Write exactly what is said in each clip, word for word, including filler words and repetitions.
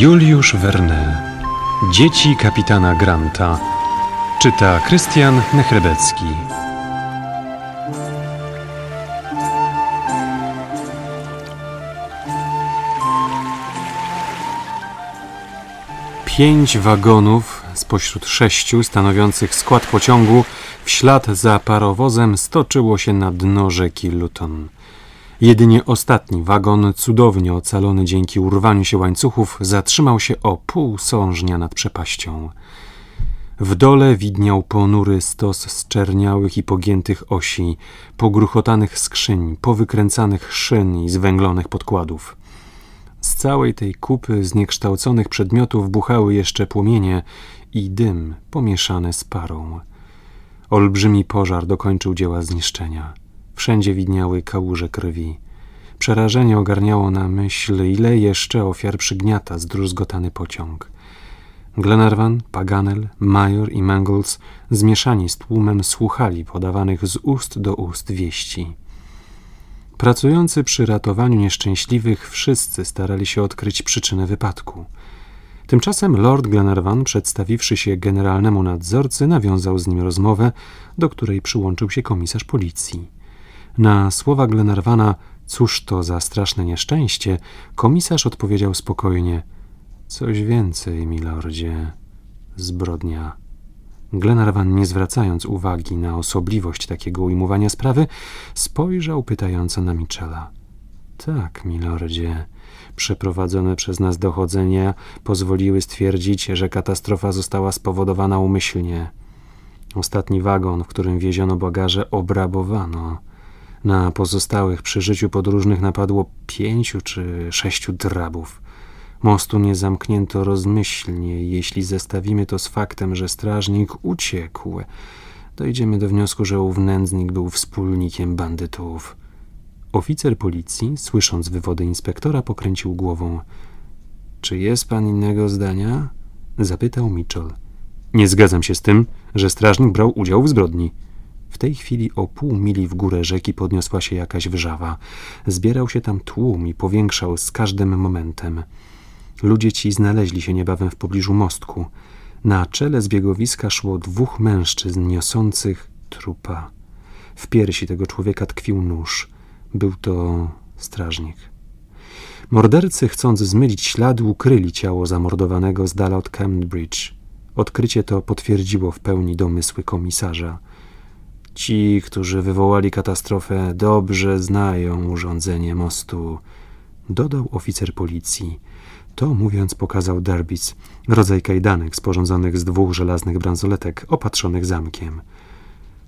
Juliusz Verne. Dzieci kapitana Granta. Czyta Krystian Nehrebecki. Pięć wagonów spośród sześciu stanowiących skład pociągu w ślad za parowozem stoczyło się na dno rzeki Luton. Jedynie ostatni wagon, cudownie ocalony dzięki urwaniu się łańcuchów, zatrzymał się o pół sążnia nad przepaścią. W dole widniał ponury stos zczerniałych i pogiętych osi, pogruchotanych skrzyń, powykręcanych szyn i zwęglonych podkładów. Z całej tej kupy zniekształconych przedmiotów buchały jeszcze płomienie i dym pomieszany z parą. Olbrzymi pożar dokończył dzieła zniszczenia. Wszędzie widniały kałuże krwi. Przerażenie ogarniało na myśl, ile jeszcze ofiar przygniata zdruzgotany pociąg. Glenarvan, Paganel, Major i Mangles zmieszani z tłumem słuchali podawanych z ust do ust wieści. Pracujący przy ratowaniu nieszczęśliwych wszyscy starali się odkryć przyczynę wypadku. Tymczasem lord Glenarvan, przedstawiwszy się generalnemu nadzorcy, nawiązał z nim rozmowę, do której przyłączył się komisarz policji. Na słowa Glenarvana, cóż to za straszne nieszczęście, komisarz odpowiedział spokojnie: coś więcej, milordzie, zbrodnia. Glenarvan, nie zwracając uwagi na osobliwość takiego ujmowania sprawy, spojrzał pytająco na Mitchella. Tak, milordzie, przeprowadzone przez nas dochodzenia pozwoliły stwierdzić, że katastrofa została spowodowana umyślnie. Ostatni wagon, w którym wieziono bagaże, obrabowano. Na pozostałych przy życiu podróżnych napadło pięciu czy sześciu drabów. Mostu nie zamknięto rozmyślnie. Jeśli zestawimy to z faktem, że strażnik uciekł, dojdziemy do wniosku, że ów nędznik był wspólnikiem bandytów. Oficer policji, słysząc wywody inspektora, pokręcił głową. — Czy jest pan innego zdania? — zapytał Mitchell. — Nie zgadzam się z tym, że strażnik brał udział w zbrodni. W tej chwili o pół mili w górę rzeki podniosła się jakaś wrzawa. Zbierał się tam tłum i powiększał z każdym momentem. Ludzie ci znaleźli się niebawem w pobliżu mostku. Na czele zbiegowiska szło dwóch mężczyzn niosących trupa. W piersi tego człowieka tkwił nóż. Był to strażnik. Mordercy, chcąc zmylić ślady, ukryli ciało zamordowanego z dala od Cambridge. Odkrycie to potwierdziło w pełni domysły komisarza. Ci, którzy wywołali katastrofę, dobrze znają urządzenie mostu, dodał oficer policji. To mówiąc pokazał derbis, rodzaj kajdanek sporządzonych z dwóch żelaznych bransoletek opatrzonych zamkiem.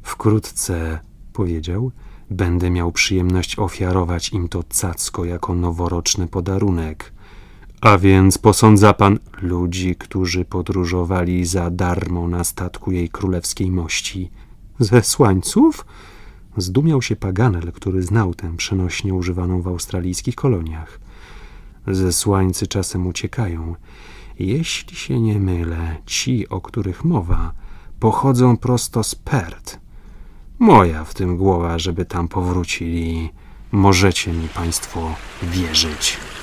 Wkrótce, powiedział, będę miał przyjemność ofiarować im to cacko jako noworoczny podarunek. A więc posądza pan ludzi, którzy podróżowali za darmo na statku jej królewskiej mości. Zesłańców? Zdumiał się Paganel, który znał tę przenośnie używaną w australijskich koloniach. Zesłańcy czasem uciekają. Jeśli się nie mylę, ci, o których mowa, pochodzą prosto z Perth. Moja w tym głowa, żeby tam powrócili. Możecie mi państwo wierzyć.